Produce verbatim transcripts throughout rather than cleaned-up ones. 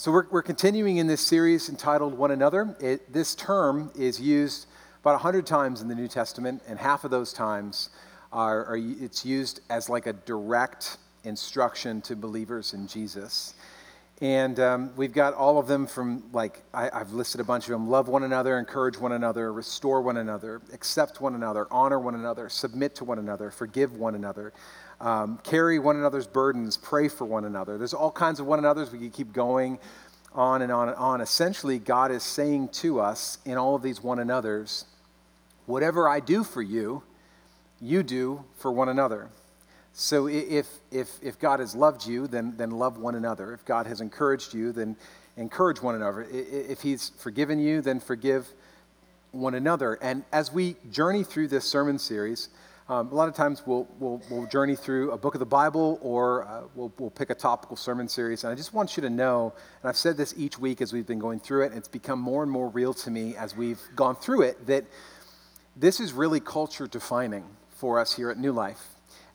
So we're, we're continuing in this series entitled One Another. It, this term is used about one hundred times in the New Testament, and half of those times are, are it's used as like a direct instruction to believers in Jesus. And um, we've got all of them from, like, I, I've listed a bunch of them. Love one another, encourage one another, restore one another, accept one another, honor one another, submit to one another, forgive one another. Um, carry one another's burdens, pray for one another. There's all kinds of one another's. We could keep going on and on and on. Essentially, God is saying to us in all of these one another's, whatever I do for you, you do for one another. So if if if God has loved you, then then love one another. If God has encouraged you, then encourage one another. If he's forgiven you, then forgive one another. And as we journey through this sermon series, Um, a lot of times we'll, we'll, we'll journey through a book of the Bible, or uh, we'll, we'll pick a topical sermon series. And I just want you to know, and I've said this each week as we've been going through it, and it's become more and more real to me as we've gone through it, that this is really culture defining for us here at New Life.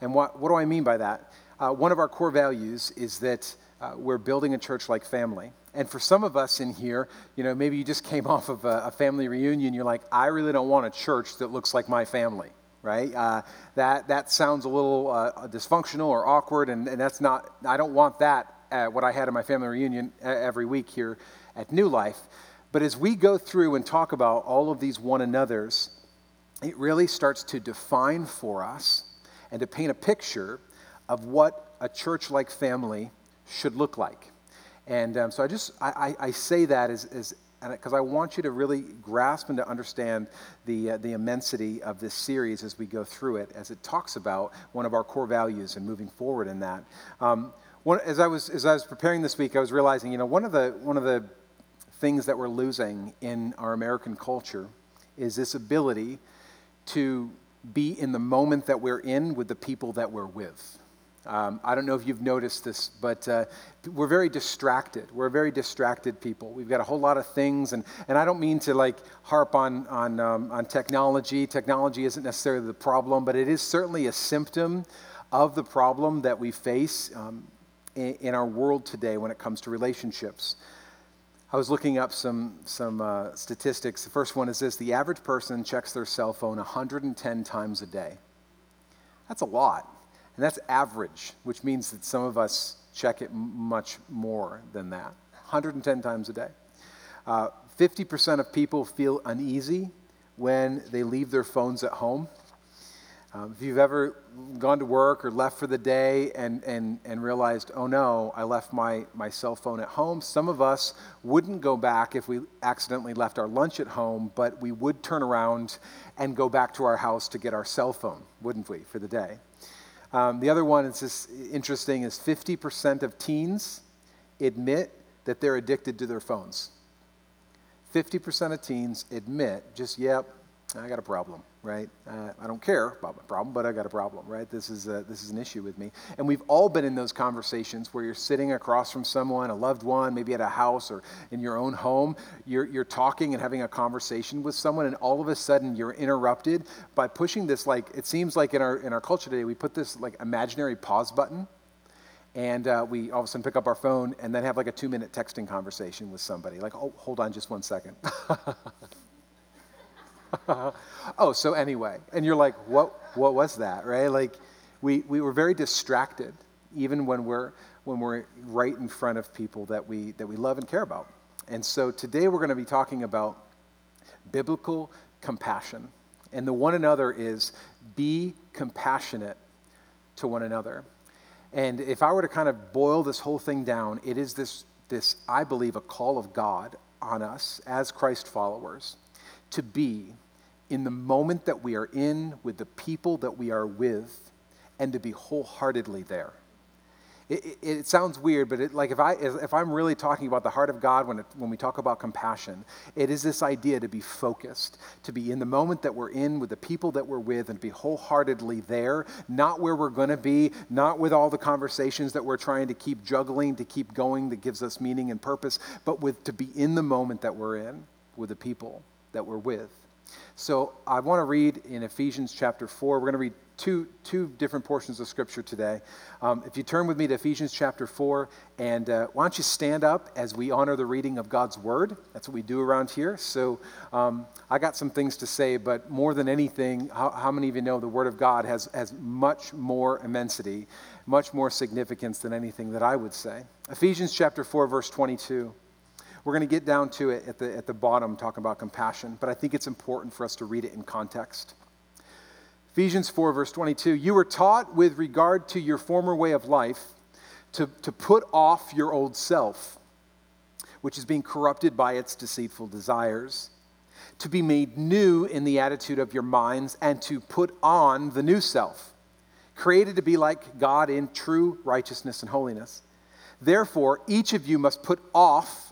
And what, what do I mean by that? Uh, one of our core values is that uh, we're building a church like family. And for some of us in here, you know, maybe you just came off of a, a family reunion. You're like, I really don't want a church that looks like my family. Right? Uh, that that sounds a little uh, dysfunctional or awkward, and, and that's not, I don't want that, uh, what I had in my family reunion every week here at New Life. But as we go through and talk about all of these one another's, it really starts to define for us and to paint a picture of what a church-like family should look like. And um, so I just, I, I, I say that as, as because I want you to really grasp and to understand the uh, the immensity of this series as we go through it, as it talks about one of our core values and moving forward in that. Um, one, as I was as I was preparing this week, I was realizing, you know, one of the one of the things that we're losing in our American culture is this ability to be in the moment that we're in with the people that we're with. Um, I don't know if you've noticed this, but uh, we're very distracted. We're very distracted people. We've got a whole lot of things, and, and I don't mean to like harp on on um, on technology. Technology isn't necessarily the problem, but it is certainly a symptom of the problem that we face um, in, in our world today when it comes to relationships. I was looking up some some uh, statistics. The first one is this: the average person checks their cell phone one hundred ten times a day. That's a lot. And that's average, which means that some of us check it much more than that, one hundred ten times a day. Uh, fifty percent of people feel uneasy when they leave their phones at home. Um, if you've ever gone to work or left for the day and, and, and realized, oh no, I left my, my cell phone at home, some of us wouldn't go back if we accidentally left our lunch at home, but we would turn around and go back to our house to get our cell phone, wouldn't we, for the day? Um, the other one that's just interesting is fifty percent of teens admit that they're addicted to their phones. fifty percent of teens admit, just, yep, I got a problem, right? Uh, I don't care about my problem, but I got a problem, right? This is a, this is an issue with me. And we've all been in those conversations where you're sitting across from someone, a loved one, maybe at a house or in your own home. You're, you're talking and having a conversation with someone, and all of a sudden you're interrupted by pushing this, like, it seems like in our in our culture today, we put this like imaginary pause button, and uh, we all of a sudden pick up our phone and then have like a two-minute texting conversation with somebody. Like, oh, hold on just one second. Oh, so anyway, and you're like, what what was that, right? Like, we, we were very distracted, even when we're when we're right in front of people that we that we love and care about. And so today we're going to be talking about biblical compassion. And the one another is be compassionate to one another. And if I were to kind of boil this whole thing down, it is this this, I believe, a call of God on us as Christ followers to be in the moment that we are in with the people that we are with, and to be wholeheartedly there. It, it, it sounds weird, but it, like if I if I'm really talking about the heart of God when it, when we talk about compassion, it is this idea to be focused, to be in the moment that we're in with the people that we're with, and be wholeheartedly there, not where we're going to be, not with all the conversations that we're trying to keep juggling, to keep going, that gives us meaning and purpose, but with to be in the moment that we're in with the people that we're with. So I want to read in Ephesians chapter four. We're going to read two, two different portions of Scripture today. Um, if you turn with me to Ephesians chapter four, and uh, why don't you stand up as we honor the reading of God's Word. That's what we do around here. So um, I got some things to say, but more than anything, how, how many of you know the Word of God has, has much more immensity, much more significance than anything that I would say? Ephesians chapter four, verse twenty-two. We're going to get down to it at the, at the bottom, talking about compassion, but I think it's important for us to read it in context. Ephesians four, verse twenty-two, you were taught with regard to your former way of life to, to put off your old self, which is being corrupted by its deceitful desires, to be made new in the attitude of your minds, and to put on the new self, created to be like God in true righteousness and holiness. Therefore, each of you must put off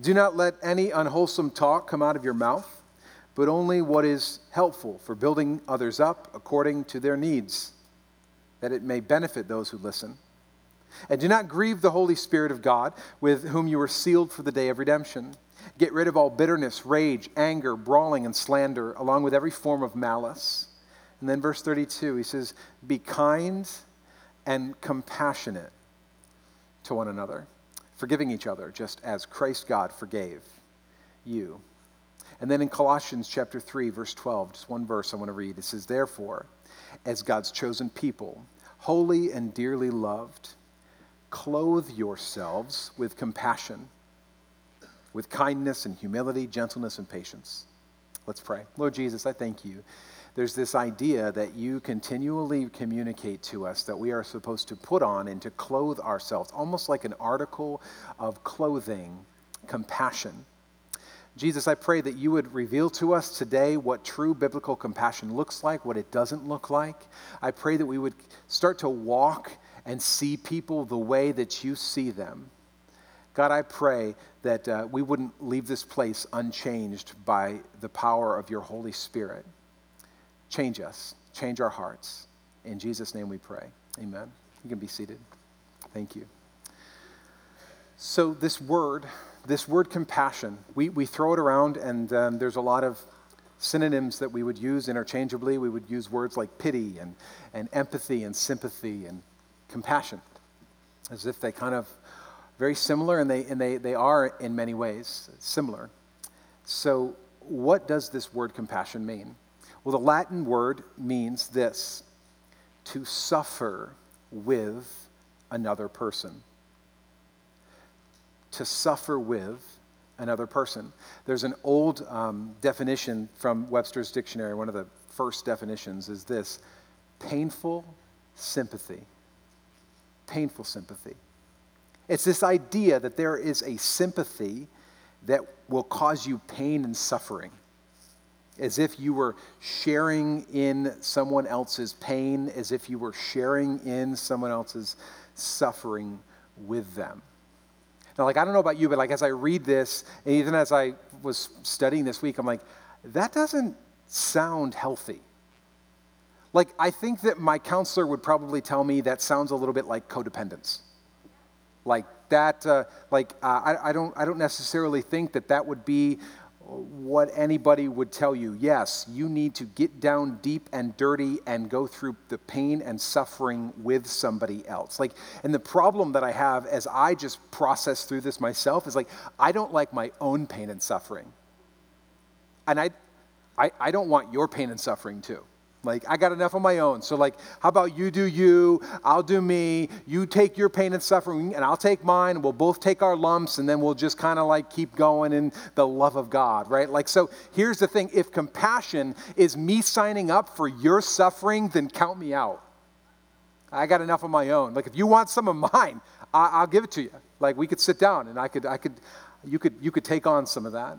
Do not let any unwholesome talk come out of your mouth, but only what is helpful for building others up according to their needs, that it may benefit those who listen. And do not grieve the Holy Spirit of God, with whom you were sealed for the day of redemption. Get rid of all bitterness, rage, anger, brawling, and slander, along with every form of malice. And then verse thirty-two, he says, be kind and compassionate to one another, forgiving each other, just as Christ God forgave you. And then in Colossians chapter three, verse twelve, just one verse I want to read. It says, therefore, as God's chosen people, holy and dearly loved, clothe yourselves with compassion, with kindness and humility, gentleness and patience. Let's pray. Lord Jesus, I thank you. There's this idea that you continually communicate to us that we are supposed to put on and to clothe ourselves, almost like an article of clothing, compassion. Jesus, I pray that you would reveal to us today what true biblical compassion looks like, what it doesn't look like. I pray that we would start to walk and see people the way that you see them. God, I pray that uh, we wouldn't leave this place unchanged by the power of your Holy Spirit. Change us. Change our hearts. In Jesus' name we pray. Amen. You can be seated. Thank you. So this word, this word compassion, we, we throw it around, and um, there's a lot of synonyms that we would use interchangeably. We would use words like pity and, and empathy and sympathy and compassion, as if they kind of very similar, and they, and they, they are in many ways similar. So what does this word compassion mean? Well, the Latin word means this: to suffer with another person. To suffer with another person. There's an old um, definition from Webster's Dictionary. One of the first definitions is this: painful sympathy. Painful sympathy. It's this idea that there is a sympathy that will cause you pain and suffering, as if you were sharing in someone else's pain, as if you were sharing in someone else's suffering with them. Now, like, I don't know about you, but like as I read this, and even as I was studying this week, I'm like, that doesn't sound healthy. Like, I think that my counselor would probably tell me that sounds a little bit like codependence. Like that, uh, like uh, I, I don't, I don't necessarily think that that would be what anybody would tell you. Yes, you need to get down deep and dirty and go through the pain and suffering with somebody else. Like, and the problem that I have as I just process through this myself is like, I don't like my own pain and suffering. And I, I, I don't want your pain and suffering too. Like, I got enough on my own. So like, how about you do you, I'll do me, you take your pain and suffering, and I'll take mine, we'll both take our lumps, and then we'll just kind of like keep going in the love of God, right? Like, so here's the thing. If compassion is me signing up for your suffering, then count me out. I got enough on my own. Like, if you want some of mine, I- I'll give it to you. Like, we could sit down and I could, I could, you could, you could take on some of that.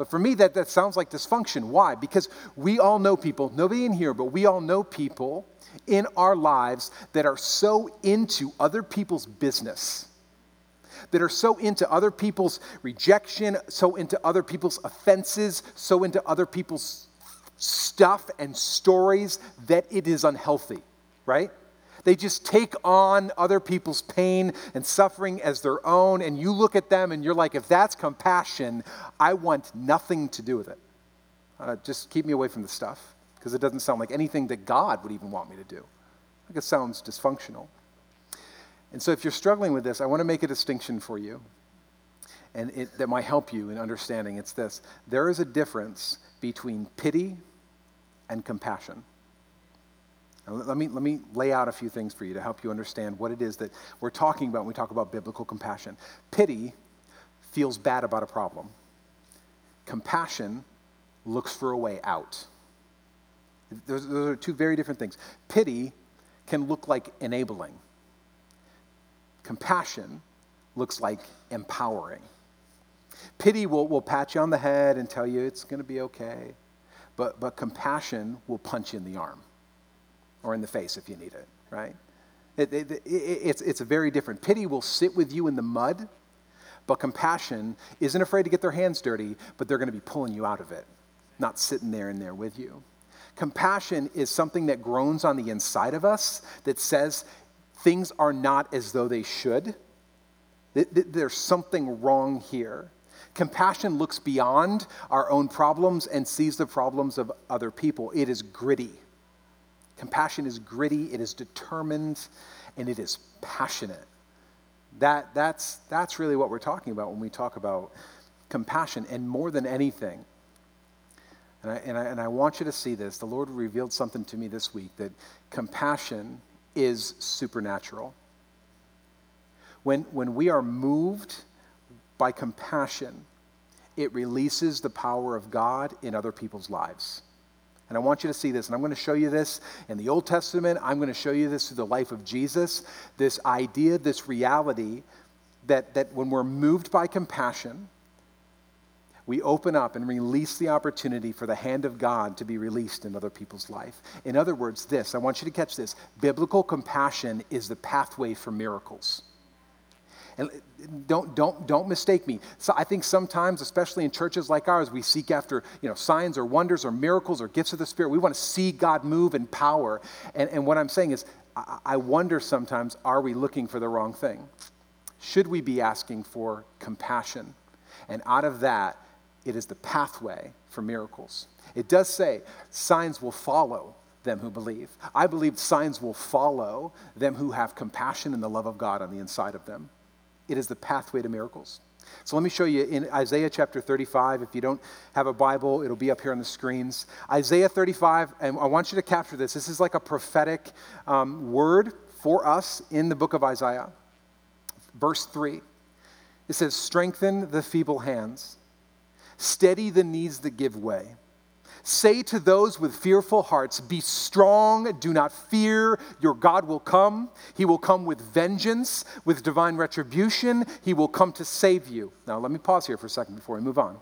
But for me, that, that sounds like dysfunction. Why? Because we all know people, nobody in here, but we all know people in our lives that are so into other people's business, that are so into other people's rejection, so into other people's offenses, so into other people's stuff and stories that it is unhealthy, right? They just take on other people's pain and suffering as their own, and you look at them and you're like, if that's compassion, I want nothing to do with it. Uh, just keep me away from the stuff, because it doesn't sound like anything that God would even want me to do. Like, it sounds dysfunctional. And so if you're struggling with this, I want to make a distinction for you, and it, that might help you in understanding. It's this: there is a difference between pity and compassion. And let me, let me lay out a few things for you to help you understand what it is that we're talking about when we talk about biblical compassion. Pity feels bad about a problem. Compassion looks for a way out. Those, those are two very different things. Pity can look like enabling. Compassion looks like empowering. Pity will, will pat you on the head and tell you it's going to be okay, but, but compassion will punch you in the arm or in the face if you need it, right? It, it, it, it's, it's a very different. Pity will sit with you in the mud, but compassion isn't afraid to get their hands dirty, but they're going to be pulling you out of it, not sitting there in there with you. Compassion is something that groans on the inside of us that says, things are not as though they should. There's something wrong here. Compassion looks beyond our own problems and sees the problems of other people. It is gritty. Compassion is gritty, it is determined, and it is passionate. That, that's, that's really what we're talking about when we talk about compassion. And more than anything, and I, and I, and I want you to see this, the Lord revealed something to me this week, that compassion is supernatural. When, when we are moved by compassion, it releases the power of God in other people's lives. And I want you to see this, and I'm going to show you this in the Old Testament. I'm going to show you this through the life of Jesus, this idea, this reality that, that when we're moved by compassion, we open up and release the opportunity for the hand of God to be released in other people's life. In other words, this, I want you to catch this. Biblical compassion is the pathway for miracles. And don't, don't, don't mistake me. So I think sometimes, especially in churches like ours, we seek after, you know, signs or wonders or miracles or gifts of the Spirit. We want to see God move in power. And, and what I'm saying is, I, I wonder sometimes, are we looking for the wrong thing? Should we be asking for compassion? And out of that, it is the pathway for miracles. It does say signs will follow them who believe. I believe signs will follow them who have compassion and the love of God on the inside of them. It is the pathway to miracles. So let me show you in Isaiah chapter thirty-five. If you don't have a Bible, it'll be up here on the screens. Isaiah thirty-five, and I want you to capture this. This is like a prophetic um, word for us in the book of Isaiah. Verse three, it says, strengthen the feeble hands. Steady the knees that give way. Say to those with fearful hearts, be strong, do not fear. Your God will come. He will come with vengeance, with divine retribution. He will come to save you. Now, let me pause here for a second before we move on.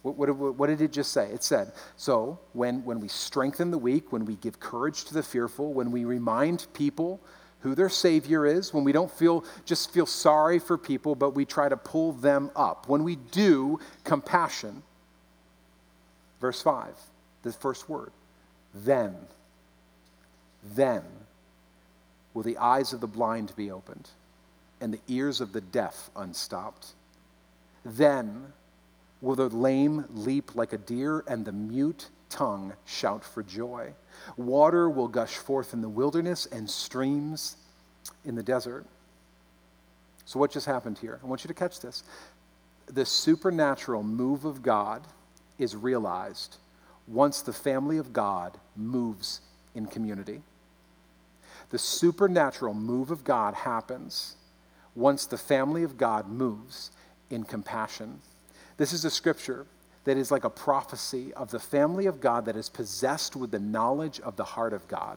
What, what, what did it just say? It said, so when, when we strengthen the weak, when we give courage to the fearful, when we remind people who their Savior is, when we don't feel just feel sorry for people, but we try to pull them up. When we do compassion, verse five, the first word, then, then will the eyes of the blind be opened and the ears of the deaf unstopped. Then will the lame leap like a deer and the mute tongue shout for joy. Water will gush forth in the wilderness and streams in the desert. So what just happened here? I want you to catch this. The supernatural move of God is realized once the family of God moves in community. The supernatural move of God happens once the family of God moves in compassion. This is a scripture that is like a prophecy of the family of God that is possessed with the knowledge of the heart of God.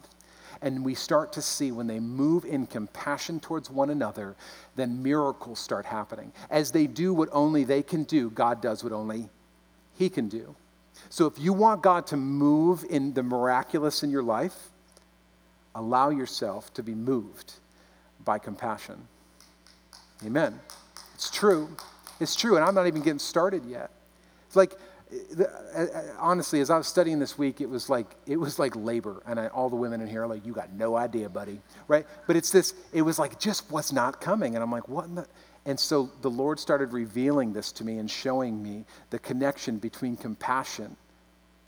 And we start to see when they move in compassion towards one another, then miracles start happening. As they do what only they can do, God does what only He can do. So if you want God to move in the miraculous in your life, allow yourself to be moved by compassion. Amen. It's true. It's true, and I'm not even getting started yet. It's like, honestly, as I was studying this week, it was like it was like labor, and I, all the women in here are like, "You got no idea, buddy," right? But it's this. It was like just what's not coming, and I'm like, "What in the?" And so the Lord started revealing this to me and showing me the connection between compassion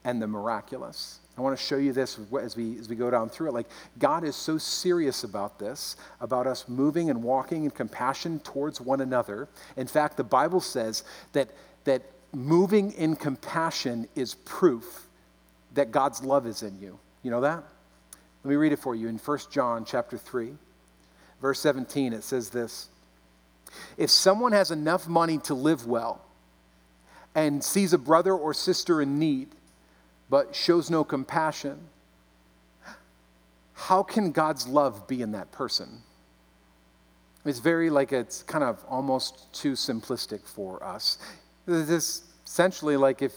and the miraculous. I want to show you this as we as we go down through it. Like, God is so serious about this, about us moving and walking in compassion towards one another. In fact, the Bible says that that moving in compassion is proof that God's love is in you. You know that? Let me read it for you in First John chapter three, verse seventeen. It says this: if someone has enough money to live well and sees a brother or sister in need, but shows no compassion, how can God's love be in that person? It's very like it's kind of almost too simplistic for us. This is essentially like if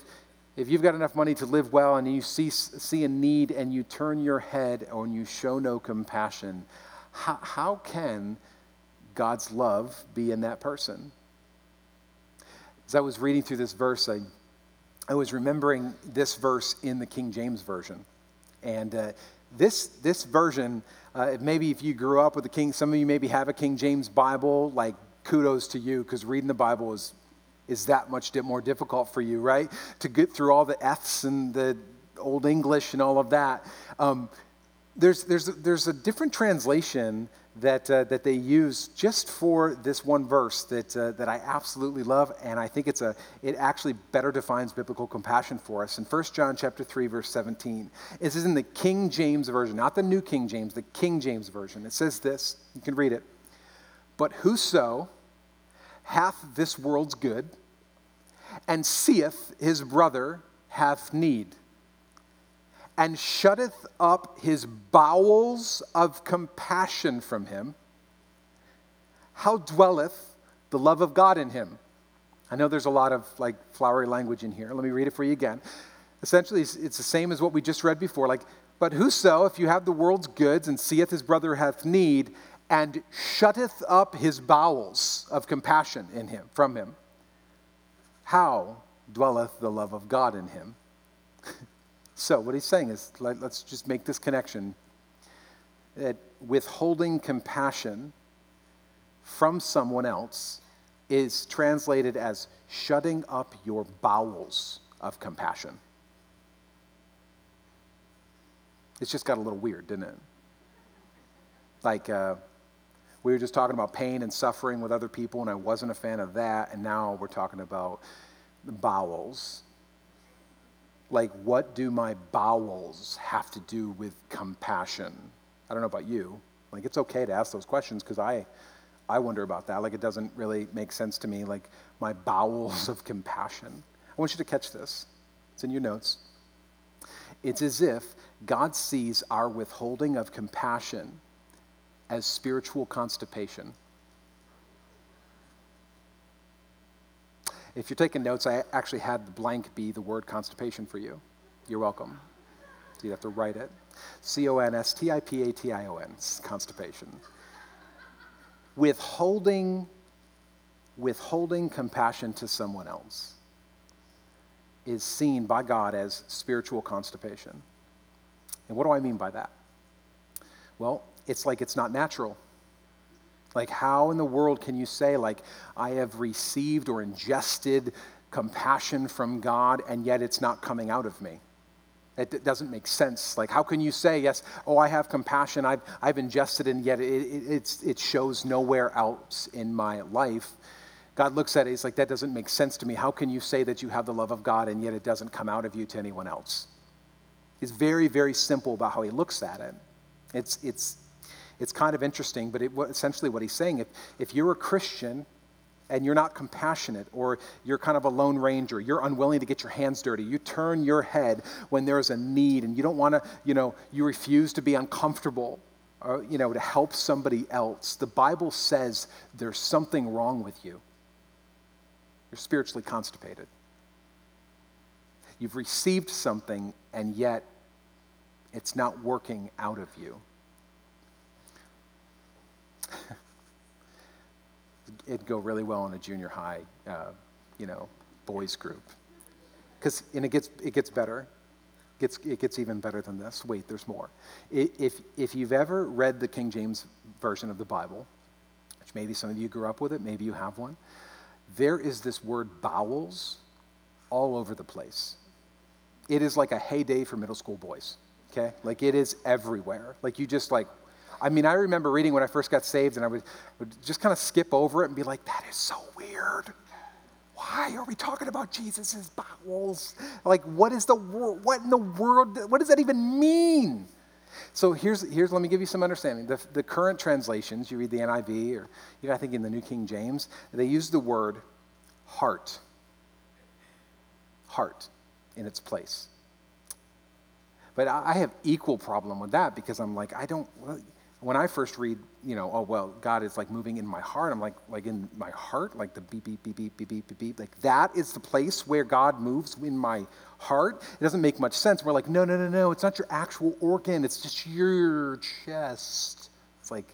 if you've got enough money to live well and you see see a need and you turn your head and you show no compassion, how, how can God's love be in that person? As I was reading through this verse, I I was remembering this verse in the King James Version. And uh, this this version, uh, maybe if you grew up with the King, some of you maybe have a King James Bible, like kudos to you, because reading the Bible is, is that much more difficult for you, right? To get through all the F's and the Old English and all of that. Um, there's, there's, there's a different translation that uh, that they use just for this one verse that uh, that I absolutely love, and I think it's a it actually better defines biblical compassion for us. In First John chapter three, verse seventeen, this is in the King James Version, not the New King James, the King James Version. It says this, you can read it: but whoso hath this world's good, and seeth his brother hath need, and shutteth up his bowels of compassion from him, how dwelleth the love of God in him? I know there's a lot of like flowery language in here. Let me read it for you again. Essentially, it's, it's the same as what we just read before. Like, but whoso, if you have the world's goods and seeth his brother hath need, and shutteth up his bowels of compassion in him from him, how dwelleth the love of God in him? So what he's saying is, let, let's just make this connection, that withholding compassion from someone else is translated as shutting up your bowels of compassion. It's just got a little weird, didn't it? Like, uh, we were just talking about pain and suffering with other people, and I wasn't a fan of that, and now we're talking about the bowels. Like, what do my bowels have to do with compassion? I don't know about you. Like, it's okay to ask those questions, because I I wonder about that. Like, it doesn't really make sense to me, like, my bowels of compassion. I want you to catch this. It's in your notes. It's as if God sees our withholding of compassion as spiritual constipation. If you're taking notes, I actually had the blank be the word constipation for you. You're welcome. So you'd have to write it. C O N S T I P A T I O N, constipation. Withholding, withholding compassion to someone else is seen by God as spiritual constipation. And what do I mean by that? Well, it's like it's not natural. Like, how in the world can you say, like, I have received or ingested compassion from God, and yet it's not coming out of me? It, it doesn't make sense. Like, how can you say, yes, oh, I have compassion, I've, I've ingested, and yet it, it, it's, it shows nowhere else in my life? God looks at it, he's like, that doesn't make sense to me. How can you say that you have the love of God, and yet it doesn't come out of you to anyone else? He's very, very simple about how he looks at it. It's, it's, It's kind of interesting, but it, essentially what he's saying, if, if you're a Christian and you're not compassionate, or you're kind of a lone ranger, you're unwilling to get your hands dirty, you turn your head when there's a need, and you don't want to, you know, you refuse to be uncomfortable, or, you know, to help somebody else, the Bible says there's something wrong with you. You're spiritually constipated. You've received something, and yet it's not working out of you. It'd go really well in a junior high, uh, you know, boys group. 'Cause, and it gets it gets better. It gets, it gets even better than this. Wait, there's more. If, if you've ever read the King James Version of the Bible, which maybe some of you grew up with it, maybe you have one, there is this word bowels all over the place. It is like a heyday for middle school boys, okay? Like, it is everywhere. Like, you just like, I mean, I remember reading when I first got saved, and I would, would just kind of skip over it and be like, that is so weird. Why are we talking about Jesus's bowels? Like, what is the world? What in the world? What does that even mean? So here's, here's let me give you some understanding. The, the current translations, you read the N I V, or you know, I think in the New King James, they use the word heart. Heart in its place. But I, I have equal problem with that, because I'm like, I don't, when I first read, you know, oh, well, God is like moving in my heart. I'm like, like in my heart, like the beep, beep, beep, beep, beep, beep, beep, beep. Like, that is the place where God moves in my heart. It doesn't make much sense. We're like, no, no, no, no. It's not your actual organ. It's just your chest. It's like,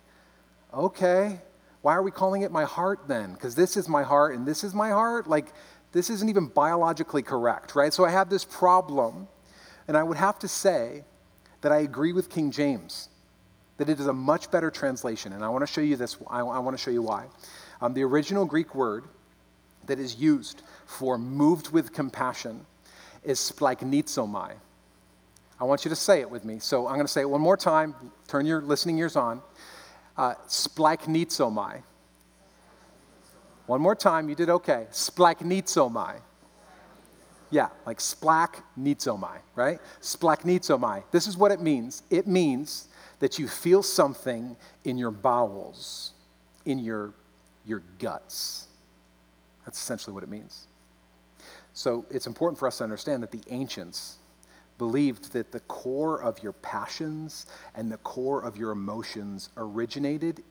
okay, why are we calling it my heart then? Because this is my heart and this is my heart. Like, this isn't even biologically correct, right? So I have this problem, and I would have to say that I agree with King James, that it is a much better translation, and I want to show you this. I, I want to show you why. Um, the original Greek word that is used for moved with compassion is splagnitzomai. I want you to say it with me. So I'm going to say it one more time. Turn your listening ears on. Uh, splagnitzomai. One more time. You did okay. Splagnitzomai. Yeah, like splagnitzomai, right? Splagnitzomai. This is what it means. It means that you feel something in your bowels, in your, your guts. That's essentially what it means. So it's important for us to understand that the ancients believed that the core of your passions and the core of your emotions originated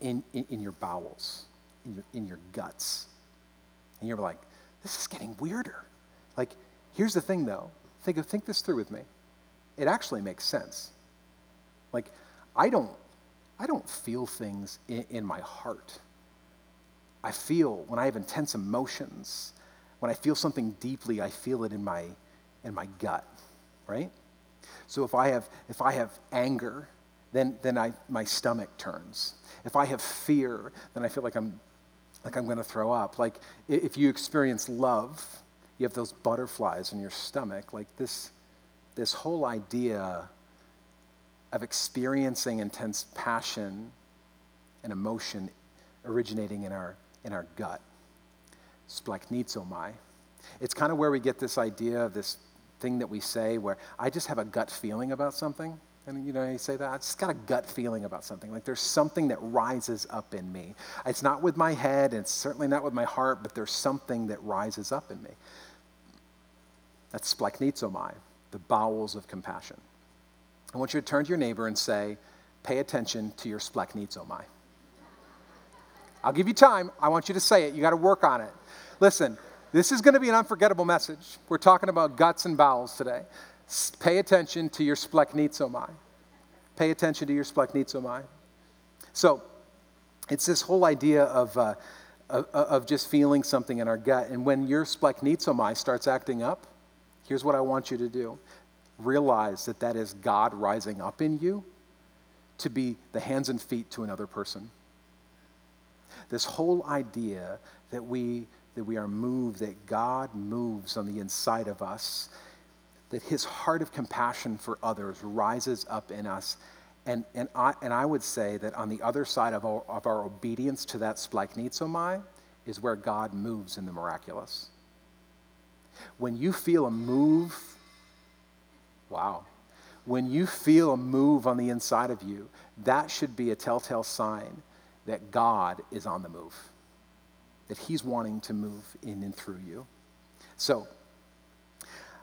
in, in, in your bowels, in your, in your guts. And you're like, this is getting weirder. Like, here's the thing, though. Think, think this through with me. It actually makes sense. Like, I don't, I don't feel things in, in my heart. I feel, when I have intense emotions, when I feel something deeply, I feel it in my, in my gut, right? So if I have, if I have anger, then, then I, my stomach turns. If I have fear, then I feel like I'm, like I'm going to throw up. Like, if you experience love, you have those butterflies in your stomach. Like, this, this whole idea of experiencing intense passion and emotion originating in our in our gut, splagnitzomai. It's kind of where we get this idea of this thing that we say, where I just have a gut feeling about something, and you know you say that I just got a gut feeling about something. Like, there's something that rises up in me. It's not with my head, and it's certainly not with my heart, but there's something that rises up in me. That's splagnitzomai, the bowels of compassion. I want you to turn to your neighbor and say, pay attention to your splagnitzomai. I'll give you time. I want you to say it. You got to work on it. Listen, this is going to be an unforgettable message. We're talking about guts and bowels today. S- pay attention to your splagnitzomai. Pay attention to your splagnitzomai. So it's this whole idea of, uh, of, of just feeling something in our gut. And when your splagnitzomai starts acting up, here's what I want you to do. Realize that that is God rising up in you to be the hands and feet to another person. This whole idea that we that we are moved, that God moves on the inside of us, that his heart of compassion for others rises up in us. And and I and I would say that on the other side of our, of our obedience to that splagnitzomai is where God moves in the miraculous. When you feel a move Wow. When you feel a move on the inside of you, that should be a telltale sign that God is on the move. that he's wanting to move in and through you. So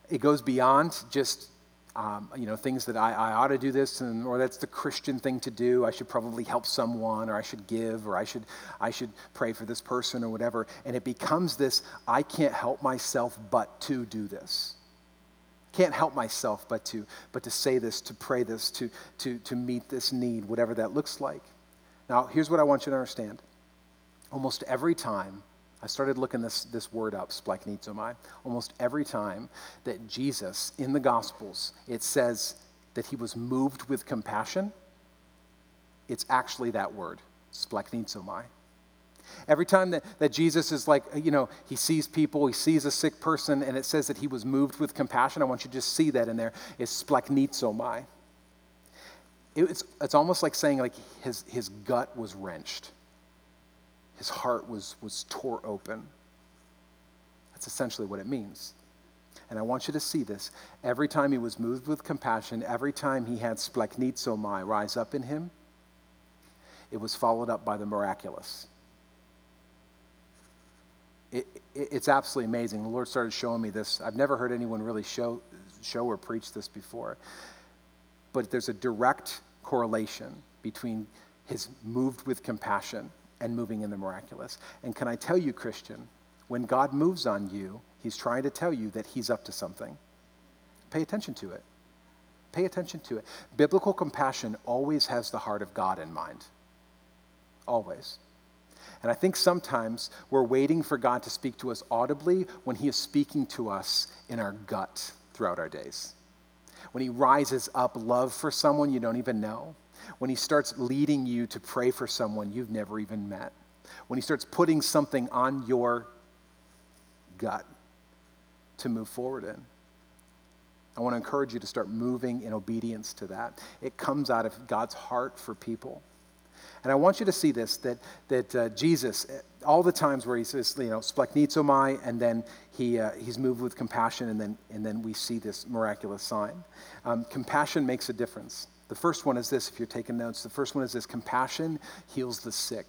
it goes beyond just, um, you know, things that I, I ought to do this, and or that's the Christian thing to do. I should probably help someone, or I should give, or I should I should pray for this person or whatever. And it becomes this, I can't help myself but to do this. Can't help myself but to but to say this, to pray this, to to to meet this need, whatever that looks like. Now, here's what I want you to understand. Almost every time, I started looking this, this word up, splachnitzomai, almost every time that Jesus, in the Gospels, it says that he was moved with compassion, it's actually that word, splachnitzomai. Every time that, that Jesus is like, you know, he sees people, he sees a sick person, and it says that he was moved with compassion, I want you to just see that in there, is splachnitzomai. It's, it's almost like saying like his, his gut was wrenched. His heart was, was tore open. That's essentially what it means. And I want you to see this. Every time he was moved with compassion, every time he had splachnitzomai rise up in him, it was followed up by the miraculous. It, it, it's absolutely amazing. The Lord started showing me this. I've never heard anyone really show, show or preach this before. But there's a direct correlation between his moved with compassion and moving in the miraculous. And can I tell you, Christian, when God moves on you, he's trying to tell you that he's up to something. Pay attention to it. Pay attention to it. Biblical compassion always has the heart of God in mind. Always. And I think sometimes we're waiting for God to speak to us audibly when he is speaking to us in our gut throughout our days. When he rises up love for someone you don't even know. When he starts leading you to pray for someone you've never even met. When he starts putting something on your gut to move forward in. I want to encourage you to start moving in obedience to that. It comes out of God's heart for people. And I want you to see this, that that uh, Jesus, all the times where he says, you know, splachnitzomai, and then he uh, he's moved with compassion, and then, and then we see this miraculous sign. Um, compassion makes a difference. The first one is this, if you're taking notes, the first one is this, compassion heals the sick.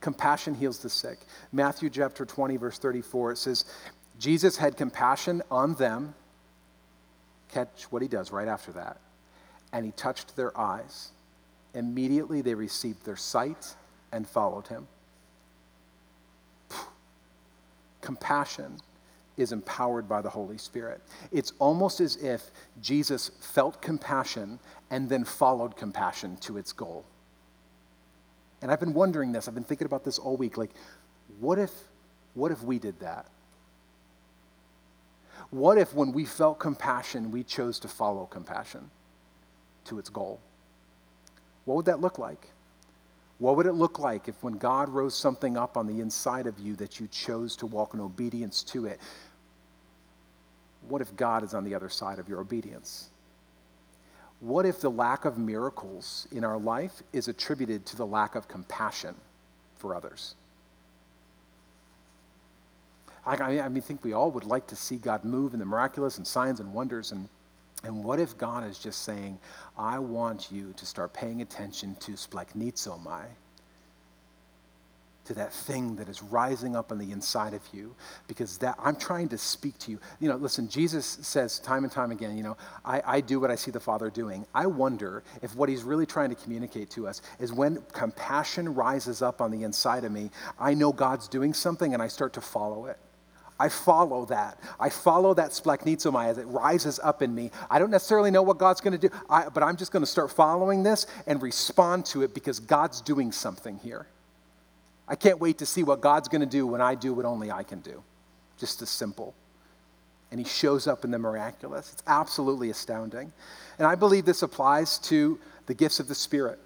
Compassion heals the sick. Matthew chapter twenty, verse thirty-four, it says, Jesus had compassion on them. Catch what he does right after that. And he touched their eyes. Immediately they received their sight and followed him. Compassion is empowered by the Holy Spirit. It's almost as if Jesus felt compassion and then followed compassion to its goal. And I've been wondering this, I've been thinking about this all week, like, what if, what if we did that? What if when we felt compassion, we chose to follow compassion to its goal? What would that look like? What would it look like if when God rose something up on the inside of you that you chose to walk in obedience to it? What if God is on the other side of your obedience? What if the lack of miracles in our life is attributed to the lack of compassion for others? I, I mean, I think we all would like to see God move in the miraculous and signs and wonders. And, and what if God is just saying, I want you to start paying attention to splachnitzomai, to that thing that is rising up on the inside of you, because that I'm trying to speak to you. You know, listen, Jesus says time and time again, you know, I, I do what I see the Father doing. I wonder if what he's really trying to communicate to us is when compassion rises up on the inside of me, I know God's doing something and I start to follow it. I follow that. I follow that splachnitzomai as it rises up in me. I don't necessarily know what God's going to do, I, but I'm just going to start following this and respond to it because God's doing something here. I can't wait to see what God's going to do when I do what only I can do. Just as simple. And he shows up in the miraculous. It's absolutely astounding. And I believe this applies to the gifts of the Spirit.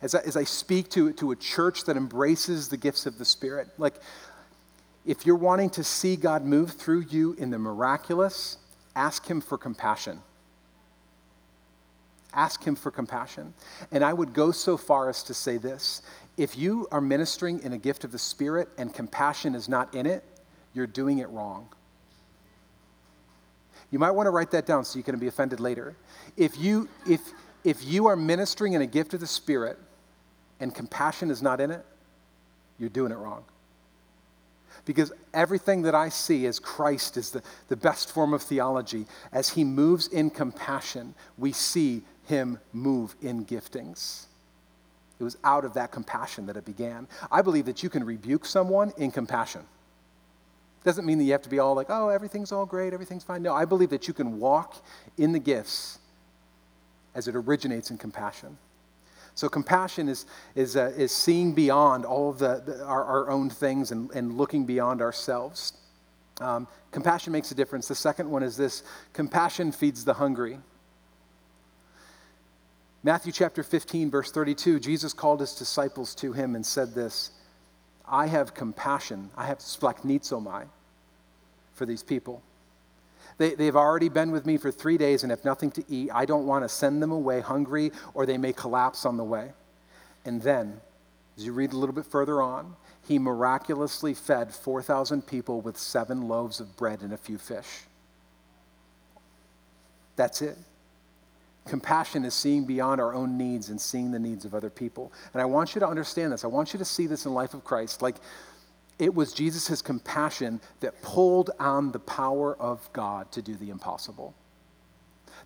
As I, as I speak to, to a church that embraces the gifts of the Spirit, like if you're wanting to see God move through you in the miraculous, ask him for compassion. Ask him for compassion. And I would go so far as to say this. If you are ministering in a gift of the Spirit and compassion is not in it, you're doing it wrong. You might want to write that down so you can be offended later. If you, if, if you are ministering in a gift of the Spirit and compassion is not in it, you're doing it wrong. Because everything that I see as Christ is the, the best form of theology. As he moves in compassion, we see him move in giftings. It was out of that compassion that it began. I believe that you can rebuke someone in compassion. Doesn't mean that you have to be all like, oh, everything's all great, everything's fine. No, I believe that you can walk in the gifts as it originates in compassion. So compassion is is uh, is seeing beyond all of the, the our, our own things and, and looking beyond ourselves. Um, compassion makes a difference. The second one is this: compassion feeds the hungry. Matthew chapter fifteen, verse thirty-two, Jesus called his disciples to him and said this, I have compassion, I have splachnizomai for these people. They, they've already been with me for three days and have nothing to eat. I don't want to send them away hungry, or they may collapse on the way. And then, as you read a little bit further on, he miraculously fed four thousand people with seven loaves of bread and a few fish. That's it. Compassion is seeing beyond our own needs and seeing the needs of other people. And I want you to understand this. I want you to see this in the life of Christ. Like, it was Jesus' compassion that pulled on the power of God to do the impossible.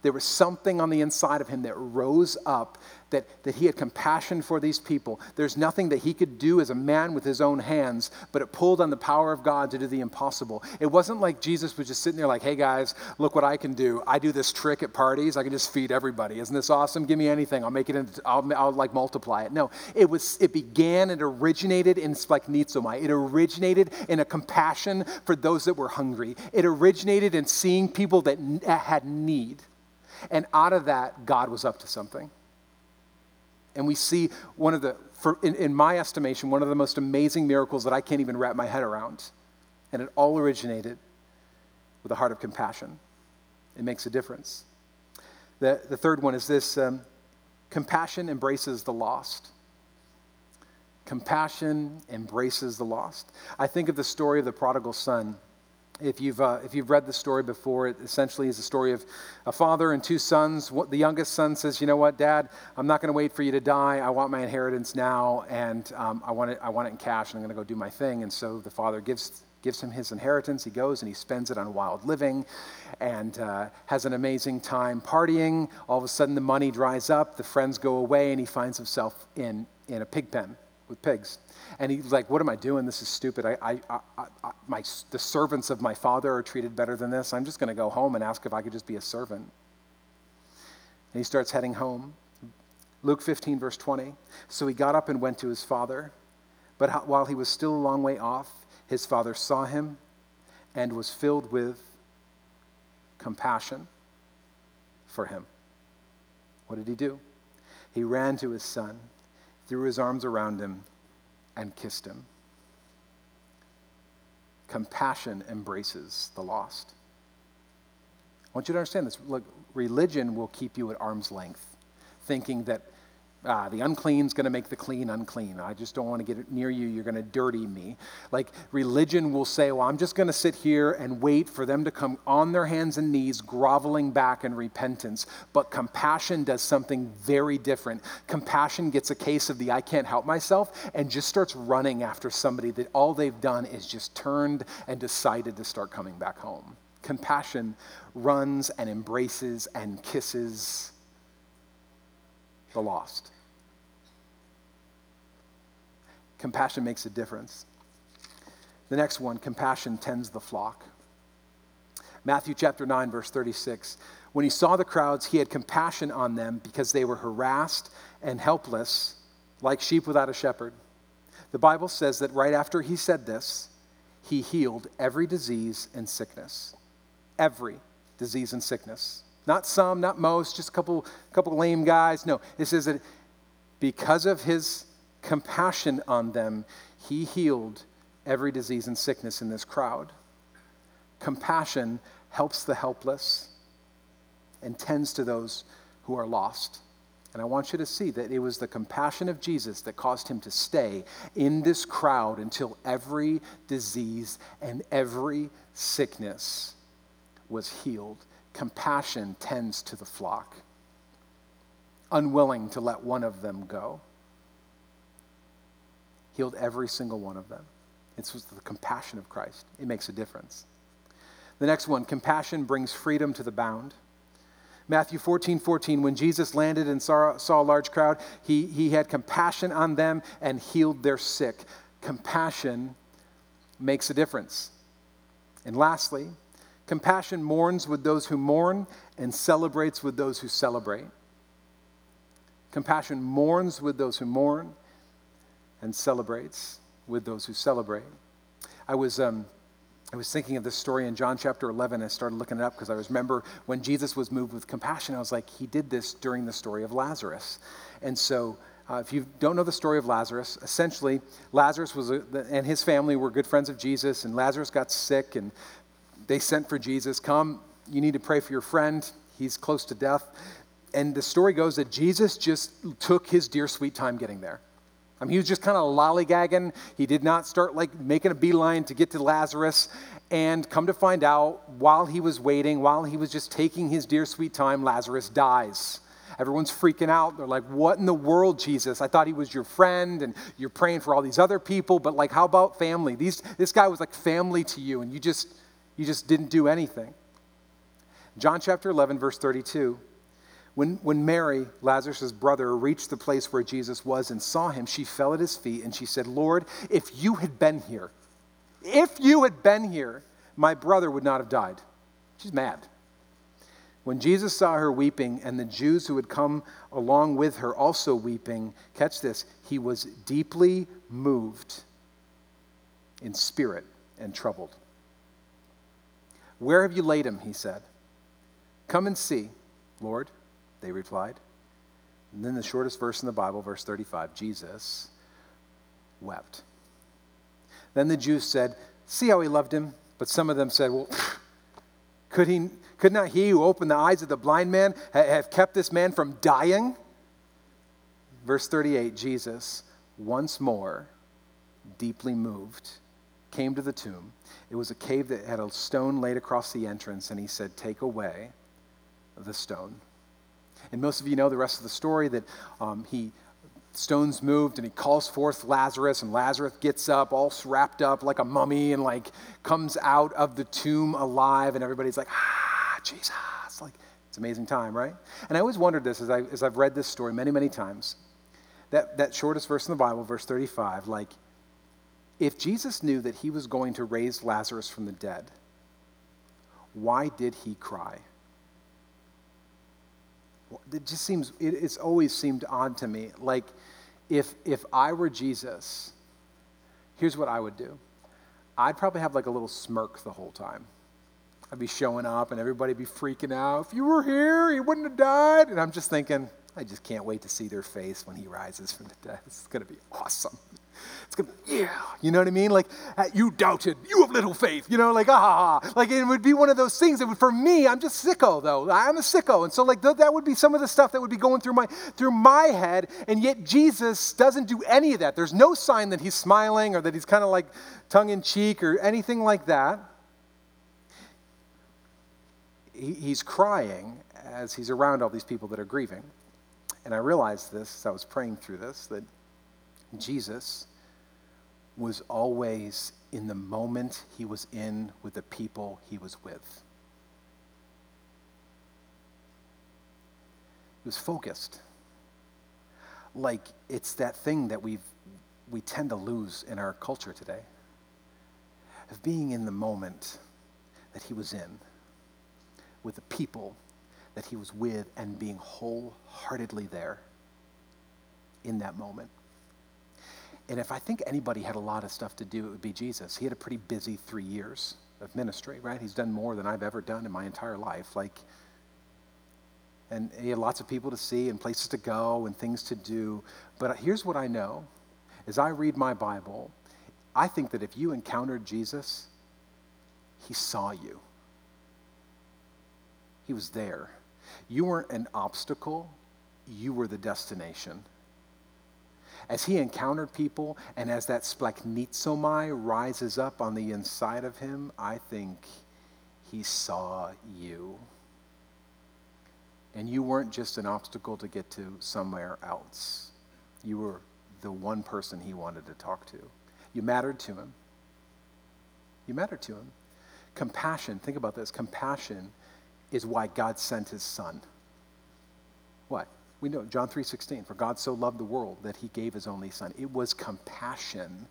There was something on the inside of him that rose up, that, that he had compassion for these people. There's nothing that he could do as a man with his own hands, but it pulled on the power of God to do the impossible. It wasn't like Jesus was just sitting there like, hey guys, look what I can do. I do this trick at parties. I can just feed everybody. Isn't this awesome? Give me anything. I'll make it, into, I'll, I'll like multiply it. No, it was. It began, it originated in splachnizomai. It originated in a compassion for those that were hungry. It originated in seeing people that had need. And out of that, God was up to something. And we see one of the, for, in, in my estimation, one of the most amazing miracles that I can't even wrap my head around. And it all originated with a heart of compassion. It makes a difference. The, the third one is this, um, compassion embraces the lost. Compassion embraces the lost. I think of the story of the prodigal son. If you've uh, if you've read the story before, it essentially is the story of a father and two sons. What, the youngest son says, "You know what, Dad? I'm not going to wait for you to die. I want my inheritance now, and um, I want it. I want it in cash, and I'm going to go do my thing." And so the father gives gives him his inheritance. He goes and he spends it on wild living, and uh, has an amazing time partying. All of a sudden, the money dries up. The friends go away, and he finds himself in in a pig pen with pigs. And he's like, what am I doing? This is stupid. I, I, I, I, my, the servants of my father are treated better than this. I'm just going to go home and ask if I could just be a servant. And he starts heading home. Luke fifteen, verse twenty. So he got up and went to his father. But how, while he was still a long way off, his father saw him and was filled with compassion for him. What did he do? He ran to his son, threw his arms around him, and kissed him. Compassion embraces the lost. I want you to understand this. Look, religion will keep you at arm's length, thinking that ah, the unclean's going to make the clean unclean. I just don't want to get near you. You're going to dirty me. Like, religion will say, well, I'm just going to sit here and wait for them to come on their hands and knees, groveling back in repentance. But compassion does something very different. Compassion gets a case of the I can't help myself and just starts running after somebody that all they've done is just turned and decided to start coming back home. Compassion runs and embraces and kisses the lost. Compassion makes a difference. The next one, compassion tends the flock. Matthew chapter nine, verse thirty-six. When he saw the crowds, he had compassion on them because they were harassed and helpless, like sheep without a shepherd. The Bible says that right after he said this, he healed every disease and sickness. Every disease and sickness. Not some, not most, just a couple, couple lame guys. No, it says that because of his compassion on them, he healed every disease and sickness in this crowd. Compassion helps the helpless and tends to those who are lost. And I want you to see that it was the compassion of Jesus that caused him to stay in this crowd until every disease and every sickness was healed. Compassion tends to the flock, unwilling to let one of them go. healed every single one of them. It's the compassion of Christ. It makes a difference. The next one, compassion brings freedom to the bound. Matthew fourteen fourteen, when Jesus landed and saw, saw a large crowd, he, he had compassion on them and healed their sick. Compassion makes a difference. And lastly, compassion mourns with those who mourn and celebrates with those who celebrate. Compassion mourns with those who mourn and celebrates with those who celebrate. I was... Um, I was thinking of this story in John chapter eleven. I started looking it up because I remember when Jesus was moved with compassion, I was like, he did this during the story of Lazarus. And so uh, if you don't know the story of Lazarus, essentially Lazarus was a, and his family were good friends of Jesus, and Lazarus got sick, and they sent for Jesus, come, you need to pray for your friend. He's close to death. And the story goes that Jesus just took his dear sweet time getting there. I mean, he was just kind of lollygagging. He did not start like making a beeline to get to Lazarus. And come to find out, while he was waiting, while he was just taking his dear sweet time, Lazarus dies. Everyone's freaking out. They're like, what in the world, Jesus? I thought he was your friend, and you're praying for all these other people, but like, how about family? These, this guy was like family to you, and you just, you just didn't do anything. John chapter eleven, verse thirty-two. When, when Mary, Lazarus' brother, reached the place where Jesus was and saw him, she fell at his feet and she said, Lord, if you had been here, if you had been here, my brother would not have died. She's mad. When Jesus saw her weeping and the Jews who had come along with her also weeping, catch this, he was deeply moved in spirit and troubled. Where have you laid him? He said. Come and see, Lord, they replied. And then the shortest verse in the Bible, verse thirty-five, Jesus wept. Then the Jews said, see how he loved him? But some of them said, well, could he, could not he who opened the eyes of the blind man have kept this man from dying? Verse thirty-eight, Jesus, once more, deeply moved, came to the tomb. It was a cave that had a stone laid across the entrance, and he said, take away the stone. And most of you know the rest of the story, that um, he stones moved and he calls forth Lazarus, and Lazarus gets up all wrapped up like a mummy and like comes out of the tomb alive, and everybody's like, ah, Jesus. Like, it's an amazing time, right? And I always wondered this as, I, as I've read this story many, many times, that, that shortest verse in the Bible, verse thirty-five, like if Jesus knew that he was going to raise Lazarus from the dead, why did he cry? It just seems, it, it's always seemed odd to me. Like, if if I were Jesus, here's what I would do. I'd probably have like a little smirk the whole time. I'd be showing up and everybody'd be freaking out. If you were here, you wouldn't have died. And I'm just thinking, I just can't wait to see their face when he rises from the dead. It's going to be awesome. It's going to be, yeah. You know what I mean? Like, you doubted. You have little faith. You know, like, ah. Like, it would be one of those things that would, for me, I'm just sicko, though. I'm a sicko. And so, like, th- that would be some of the stuff that would be going through my through my head. And yet Jesus doesn't do any of that. There's no sign that he's smiling or that he's kind of, like, tongue-in-cheek or anything like that. He- he's crying as he's around all these people that are grieving. And I realized this as I was praying through this, that Jesus was always in the moment he was in with the people he was with. He was focused. Like, it's that thing that we we tend to lose in our culture today, of being in the moment that he was in with the people that he was with and being wholeheartedly there in that moment. And if I think anybody had a lot of stuff to do, it would be Jesus. He had a pretty busy three years of ministry, right? He's done more than I've ever done in my entire life. Like, and he had lots of people to see and places to go and things to do. But here's what I know. As I read my Bible, I think that if you encountered Jesus, he saw you. He was there. You weren't an obstacle. You were the destination. As he encountered people, and as that splachnitsomai rises up on the inside of him, I think he saw you. And you weren't just an obstacle to get to somewhere else. You were the one person he wanted to talk to. You mattered to him. You mattered to him. Compassion, think about this. Compassion is why God sent his son. Why? We know John three sixteen, for God so loved the world that he gave his only son. It was compassion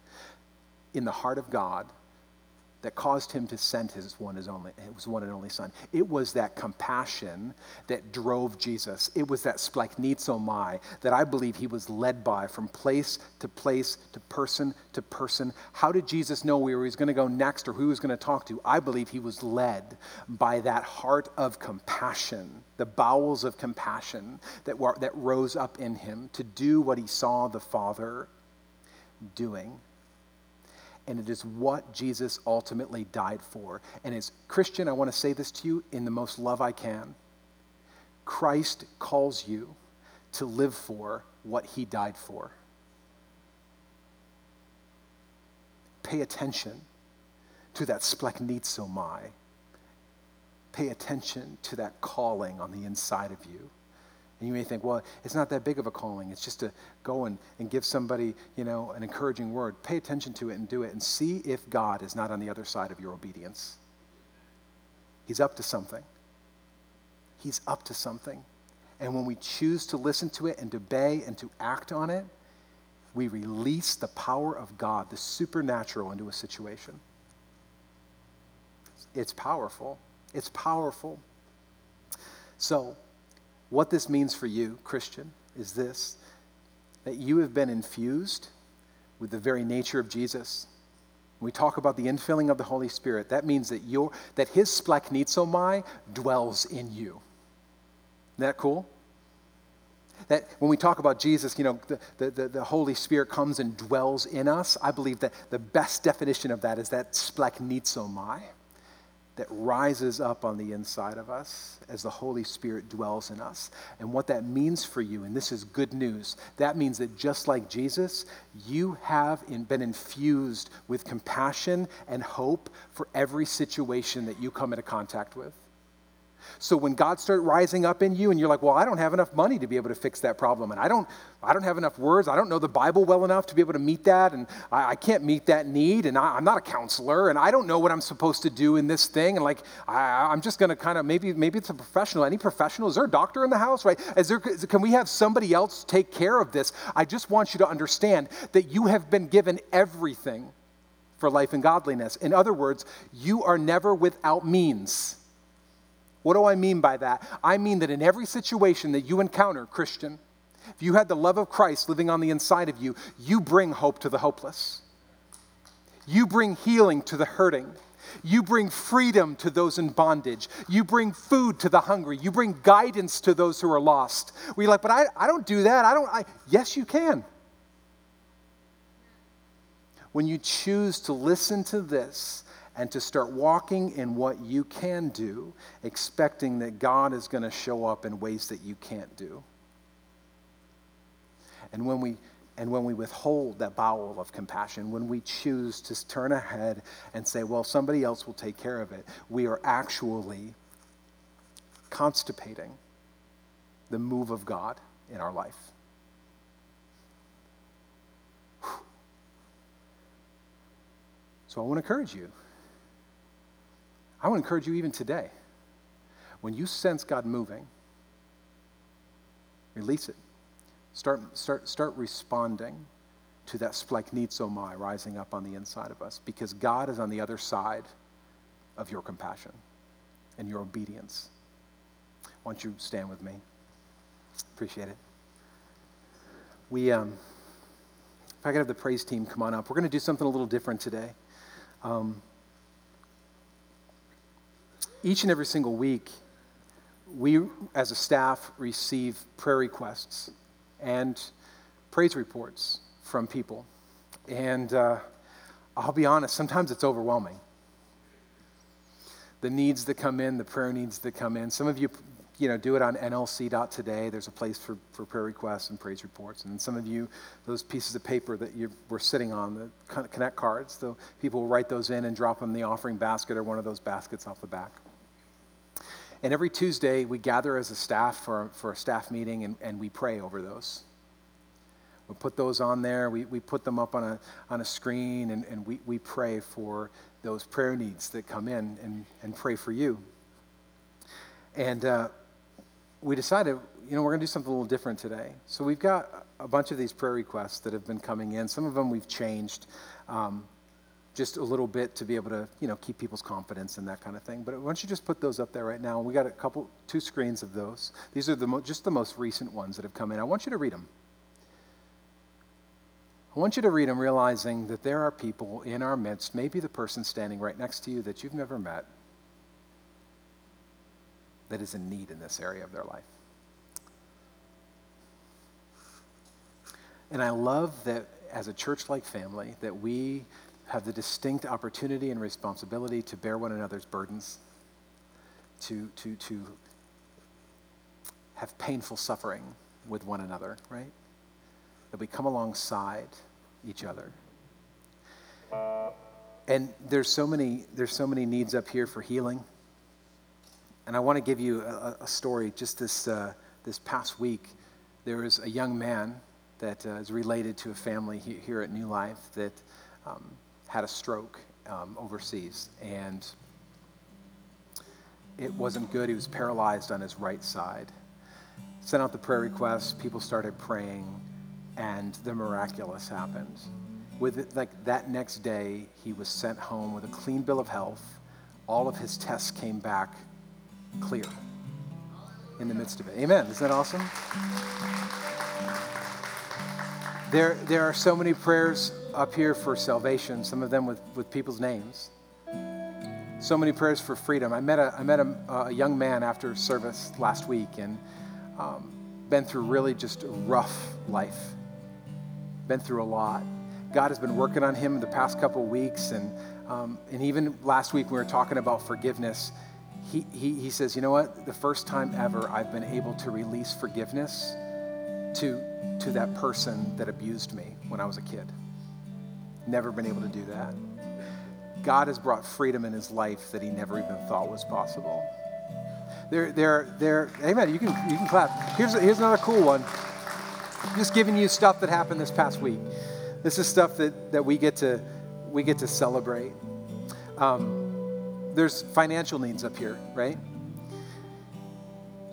in the heart of God that caused him to send his one, his only, his one and only son. It was that compassion that drove Jesus. It was that splachnitzomai that I believe he was led by from place to place to person to person. How did Jesus know where he was going to go next or who he was going to talk to? I believe he was led by that heart of compassion, the bowels of compassion that, were, that rose up in him to do what he saw the Father doing. And it is what Jesus ultimately died for. And as Christian, I want to say this to you in the most love I can. Christ calls you to live for what he died for. Pay attention to that splachnitzomai. Pay attention to that calling on the inside of you. And you may think, well, it's not that big of a calling. It's just to go and, and give somebody, you know, an encouraging word. Pay attention to it and do it and see if God is not on the other side of your obedience. He's up to something. He's up to something. And when we choose to listen to it and to obey and to act on it, we release the power of God, the supernatural, into a situation. It's powerful. It's powerful. So, what this means for you, Christian, is this, that you have been infused with the very nature of Jesus. When we talk about the infilling of the Holy Spirit, that means that your that his splachnitzomai dwells in you. Isn't that cool? That when we talk about Jesus, you know, the, the, the Holy Spirit comes and dwells in us. I believe that the best definition of that is that splachnitzomai that rises up on the inside of us as the Holy Spirit dwells in us. And what that means for you, and this is good news, that means that just like Jesus, you have in, been infused with compassion and hope for every situation that you come into contact with. So when God starts rising up in you and you're like, well, I don't have enough money to be able to fix that problem. And I don't I don't have enough words. I don't know the Bible well enough to be able to meet that. And I, I can't meet that need. And I, I'm not a counselor. And I don't know what I'm supposed to do in this thing. And like, I, I'm just going to kind of, maybe maybe it's a professional. Any professional? Is there a doctor in the house? Right? Is there? Can we have somebody else take care of this? I just want you to understand that you have been given everything for life and godliness. In other words, you are never without means. What do I mean by that? I mean that in every situation that you encounter, Christian, if you had the love of Christ living on the inside of you, you bring hope to the hopeless. You bring healing to the hurting. You bring freedom to those in bondage. You bring food to the hungry. You bring guidance to those who are lost. We're like, but I, I don't do that. I don't. I. Yes, you can. When you choose to listen to this, and to start walking in what you can do, expecting that God is going to show up in ways that you can't do. And when we and when we withhold that bowel of compassion, when we choose to turn ahead and say, well, somebody else will take care of it, we are actually constipating the move of God in our life. Whew. So I want to encourage you. I want to encourage you even today. When you sense God moving, release it. Start, start, start responding to that splachnitzomai rising up on the inside of us, because God is on the other side of your compassion and your obedience. Why don't you stand with me? Appreciate it. We, um, if I could have the praise team come on up. We're going to do something a little different today. Um, Each and every single week, we as a staff receive prayer requests and praise reports from people. And uh, I'll be honest, sometimes it's overwhelming. The needs that come in, the prayer needs that come in. Some of you, you know, do it on N L C dot today. There's a place for, for prayer requests and praise reports. And some of you, those pieces of paper that you were sitting on, the Connect cards, the people will write those in and drop them in the offering basket or one of those baskets off the back. And every Tuesday, we gather as a staff for, for a staff meeting, and, and we pray over those. We'll put those on there. We, we put them up on a on a screen, and, and we, we pray for those prayer needs that come in, and, and pray for you. And uh, we decided, you know, we're going to do something a little different today. So we've got a bunch of these prayer requests that have been coming in. Some of them we've changed um, just a little bit to be able to, you know, keep people's confidence and that kind of thing. But why don't you just put those up there right now? We got a couple, two screens of those. These are the mo- just the most recent ones that have come in. I want you to read them. I want you to read them realizing that there are people in our midst, maybe the person standing right next to you that you've never met, that is in need in this area of their life. And I love that as a church-like family that we have the distinct opportunity and responsibility to bear one another's burdens, to, to, to have painful suffering with one another, right? That we come alongside each other. And there's so many there's so many needs up here for healing. And I want to give you a, a story. Just this uh, this past week, there was a young man that uh, is related to a family he, here at New Life that um, had a stroke um, overseas, and it wasn't good. He was paralyzed on his right side. Sent out the prayer requests. People started praying. And the miraculous happened. With it, like that next day, he was sent home with a clean bill of health. All of his tests came back clear in the midst of it. Amen. Isn't that awesome? There, there are so many prayers up here for salvation, some of them with, with people's names. So many prayers for freedom. I met a, I met a, a young man after service last week, and um, been through really just a rough life. Been through a lot. God has been working on him the past couple weeks, and um, and even last week we were talking about forgiveness. He, he he says, you know what? The first time ever I've been able to release forgiveness to to that person that abused me when I was a kid. Never been able to do that. God has brought freedom in his life that he never even thought was possible. There, there, there. Amen. You can you can clap. Here's here's another cool one. Just giving you stuff that happened this past week. This is stuff that, that we get to we get to celebrate. Um, there's financial needs up here, right?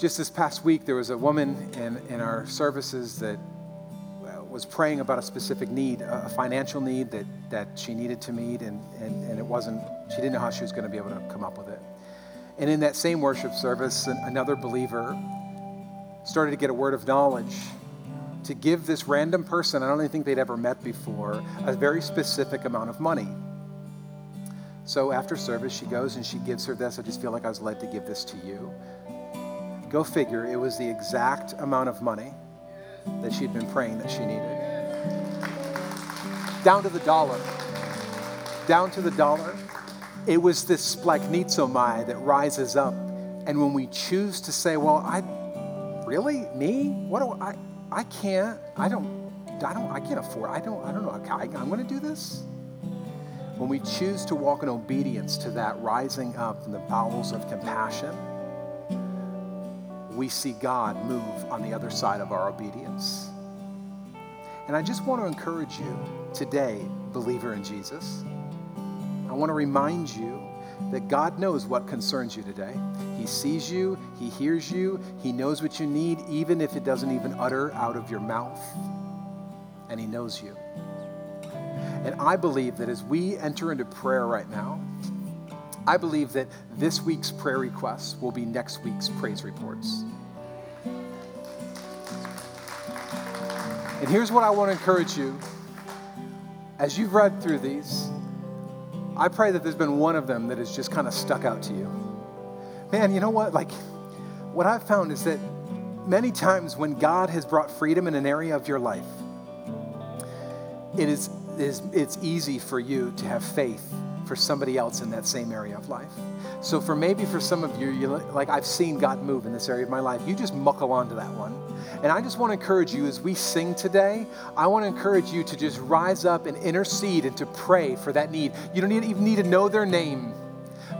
Just this past week, there was a woman in, in our services that was praying about a specific need, a financial need that, that she needed to meet, and, and, and it wasn't. She didn't know how she was going to be able to come up with it. And in that same worship service, another believer started to get a word of knowledge to give this random person, I don't even think they'd ever met before, a very specific amount of money. So after service, she goes and she gives her this. I just feel like I was led to give this to you. Go figure, it was the exact amount of money that she'd been praying that she needed. Down to the dollar. Down to the dollar. It was this splachnitzomai that rises up. And when we choose to say, well, I, really? Me? What do I, I can't, I don't, I don't, I can't afford, I don't, I don't know, I, I'm going to do this. When we choose to walk in obedience to that rising up in the bowels of compassion, we see God move on the other side of our obedience. And I just want to encourage you today, believer in Jesus, I want to remind you that God knows what concerns you today. He sees you, he hears you, he knows what you need, even if it doesn't even utter out of your mouth. And he knows you. And I believe that as we enter into prayer right now, I believe that this week's prayer requests will be next week's praise reports. And here's what I want to encourage you. As you've read through these, I pray that there's been one of them that has just kind of stuck out to you. Man, you know what? Like, what I've found is that many times when God has brought freedom in an area of your life, it is, is it's easy for you to have faith for somebody else in that same area of life. So for maybe for some of you, you like, I've seen God move in this area of my life. You just muckle onto that one. And I just want to encourage you as we sing today, I want to encourage you to just rise up and intercede and to pray for that need. You don't even need to know their name.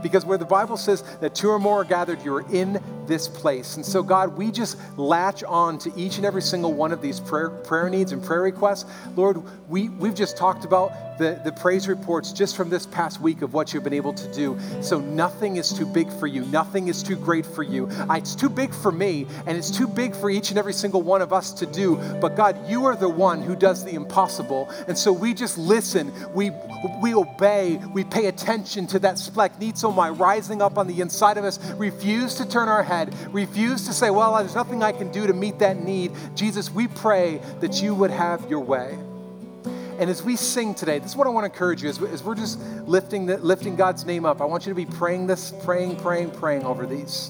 because where the Bible says that two or more are gathered, you're in this place. And so, God, we just latch on to each and every single one of these prayer, prayer needs and prayer requests. Lord, we, we've just talked about the, the praise reports just from this past week of what you've been able to do. So nothing is too big for you. Nothing is too great for you. It's too big for me, and it's too big for each and every single one of us to do. But God, you are the one who does the impossible. And so we just listen. We we obey. We pay attention to that splechnitzomai rising up on the inside of us. Refuse to turn our head. Refuse to say, well, there's nothing I can do to meet that need. Jesus, we pray that you would have your way. And as we sing today, this is what I want to encourage you. As we're just lifting the, lifting God's name up, I want you to be praying this, praying, praying, praying over these.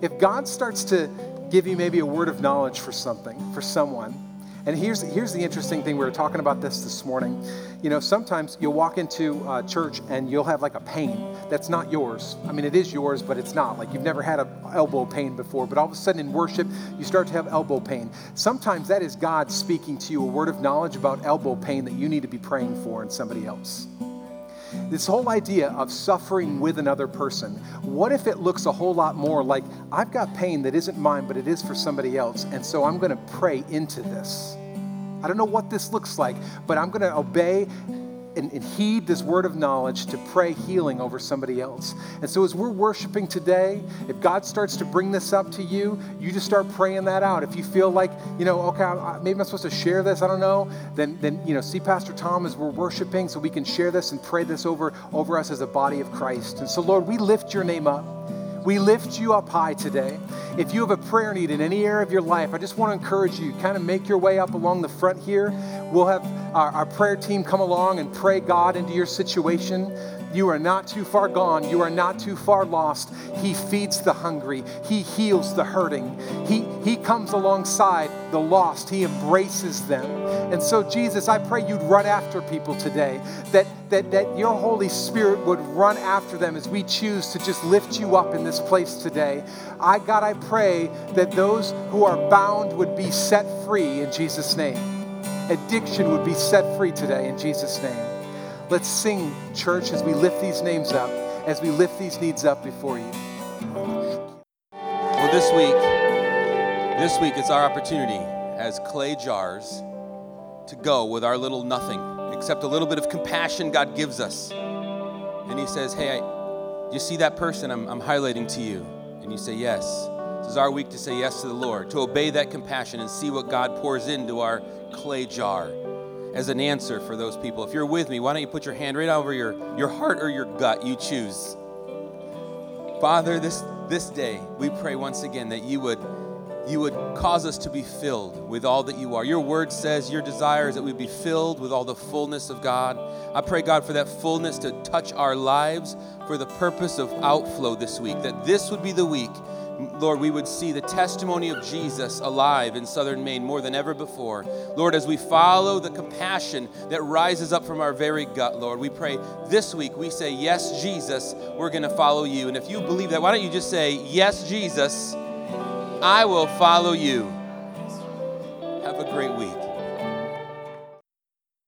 If God starts to give you maybe a word of knowledge for something, for someone, and here's, here's the interesting thing. We were talking about this this morning. You know, sometimes you'll walk into a church and you'll have like a pain that's not yours. I mean, it is yours, but it's not. Like, you've never had an elbow pain before, but all of a sudden in worship, you start to have elbow pain. Sometimes that is God speaking to you a word of knowledge about elbow pain that you need to be praying for in somebody else. This whole idea of suffering with another person. What if it looks a whole lot more like, I've got pain that isn't mine, but it is for somebody else, and so I'm going to pray into this. I don't know what this looks like, but I'm going to obey and, and heed this word of knowledge to pray healing over somebody else. And so as we're worshiping today, if God starts to bring this up to you, you just start praying that out. If you feel like, you know, okay, I, maybe I'm supposed to share this, I don't know, then, then you know, see Pastor Tom as we're worshiping so we can share this and pray this over, over us as a body of Christ. And so, Lord, we lift your name up. We lift you up high today. If you have a prayer need in any area of your life, I just want to encourage you, kind of make your way up along the front here. We'll have our, our prayer team come along and pray God into your situation. You are not too far gone. You are not too far lost. He feeds the hungry. He heals the hurting. He, he comes alongside the lost. He embraces them. And so, Jesus, I pray you'd run after people today, that, that, that your Holy Spirit would run after them as we choose to just lift you up in this place today. I, God, I pray that those who are bound would be set free in Jesus' name. Addiction would be set free today in Jesus' name. Let's sing, church, as we lift these names up, as we lift these needs up before you. Well, this week, this week it's our opportunity as clay jars to go with our little nothing, except a little bit of compassion God gives us. And he says, hey, I, you see that person I'm, I'm highlighting to you? And you say, yes. This is our week to say yes to the Lord, to obey that compassion and see what God pours into our clay jar as an answer for those people. If you're with me, why don't you put your hand right over your, your heart or your gut, you choose. Father, this, this day, we pray once again that you would, you would cause us to be filled with all that you are. Your word says your desire is that we be filled with all the fullness of God. I pray, God, for that fullness to touch our lives for the purpose of outflow this week, that this would be the week, Lord, we would see the testimony of Jesus alive in Southern Maine more than ever before. Lord, as we follow the compassion that rises up from our very gut, Lord, we pray this week we say, yes, Jesus, we're going to follow you. And if you believe that, why don't you just say, yes, Jesus, I will follow you. Have a great week.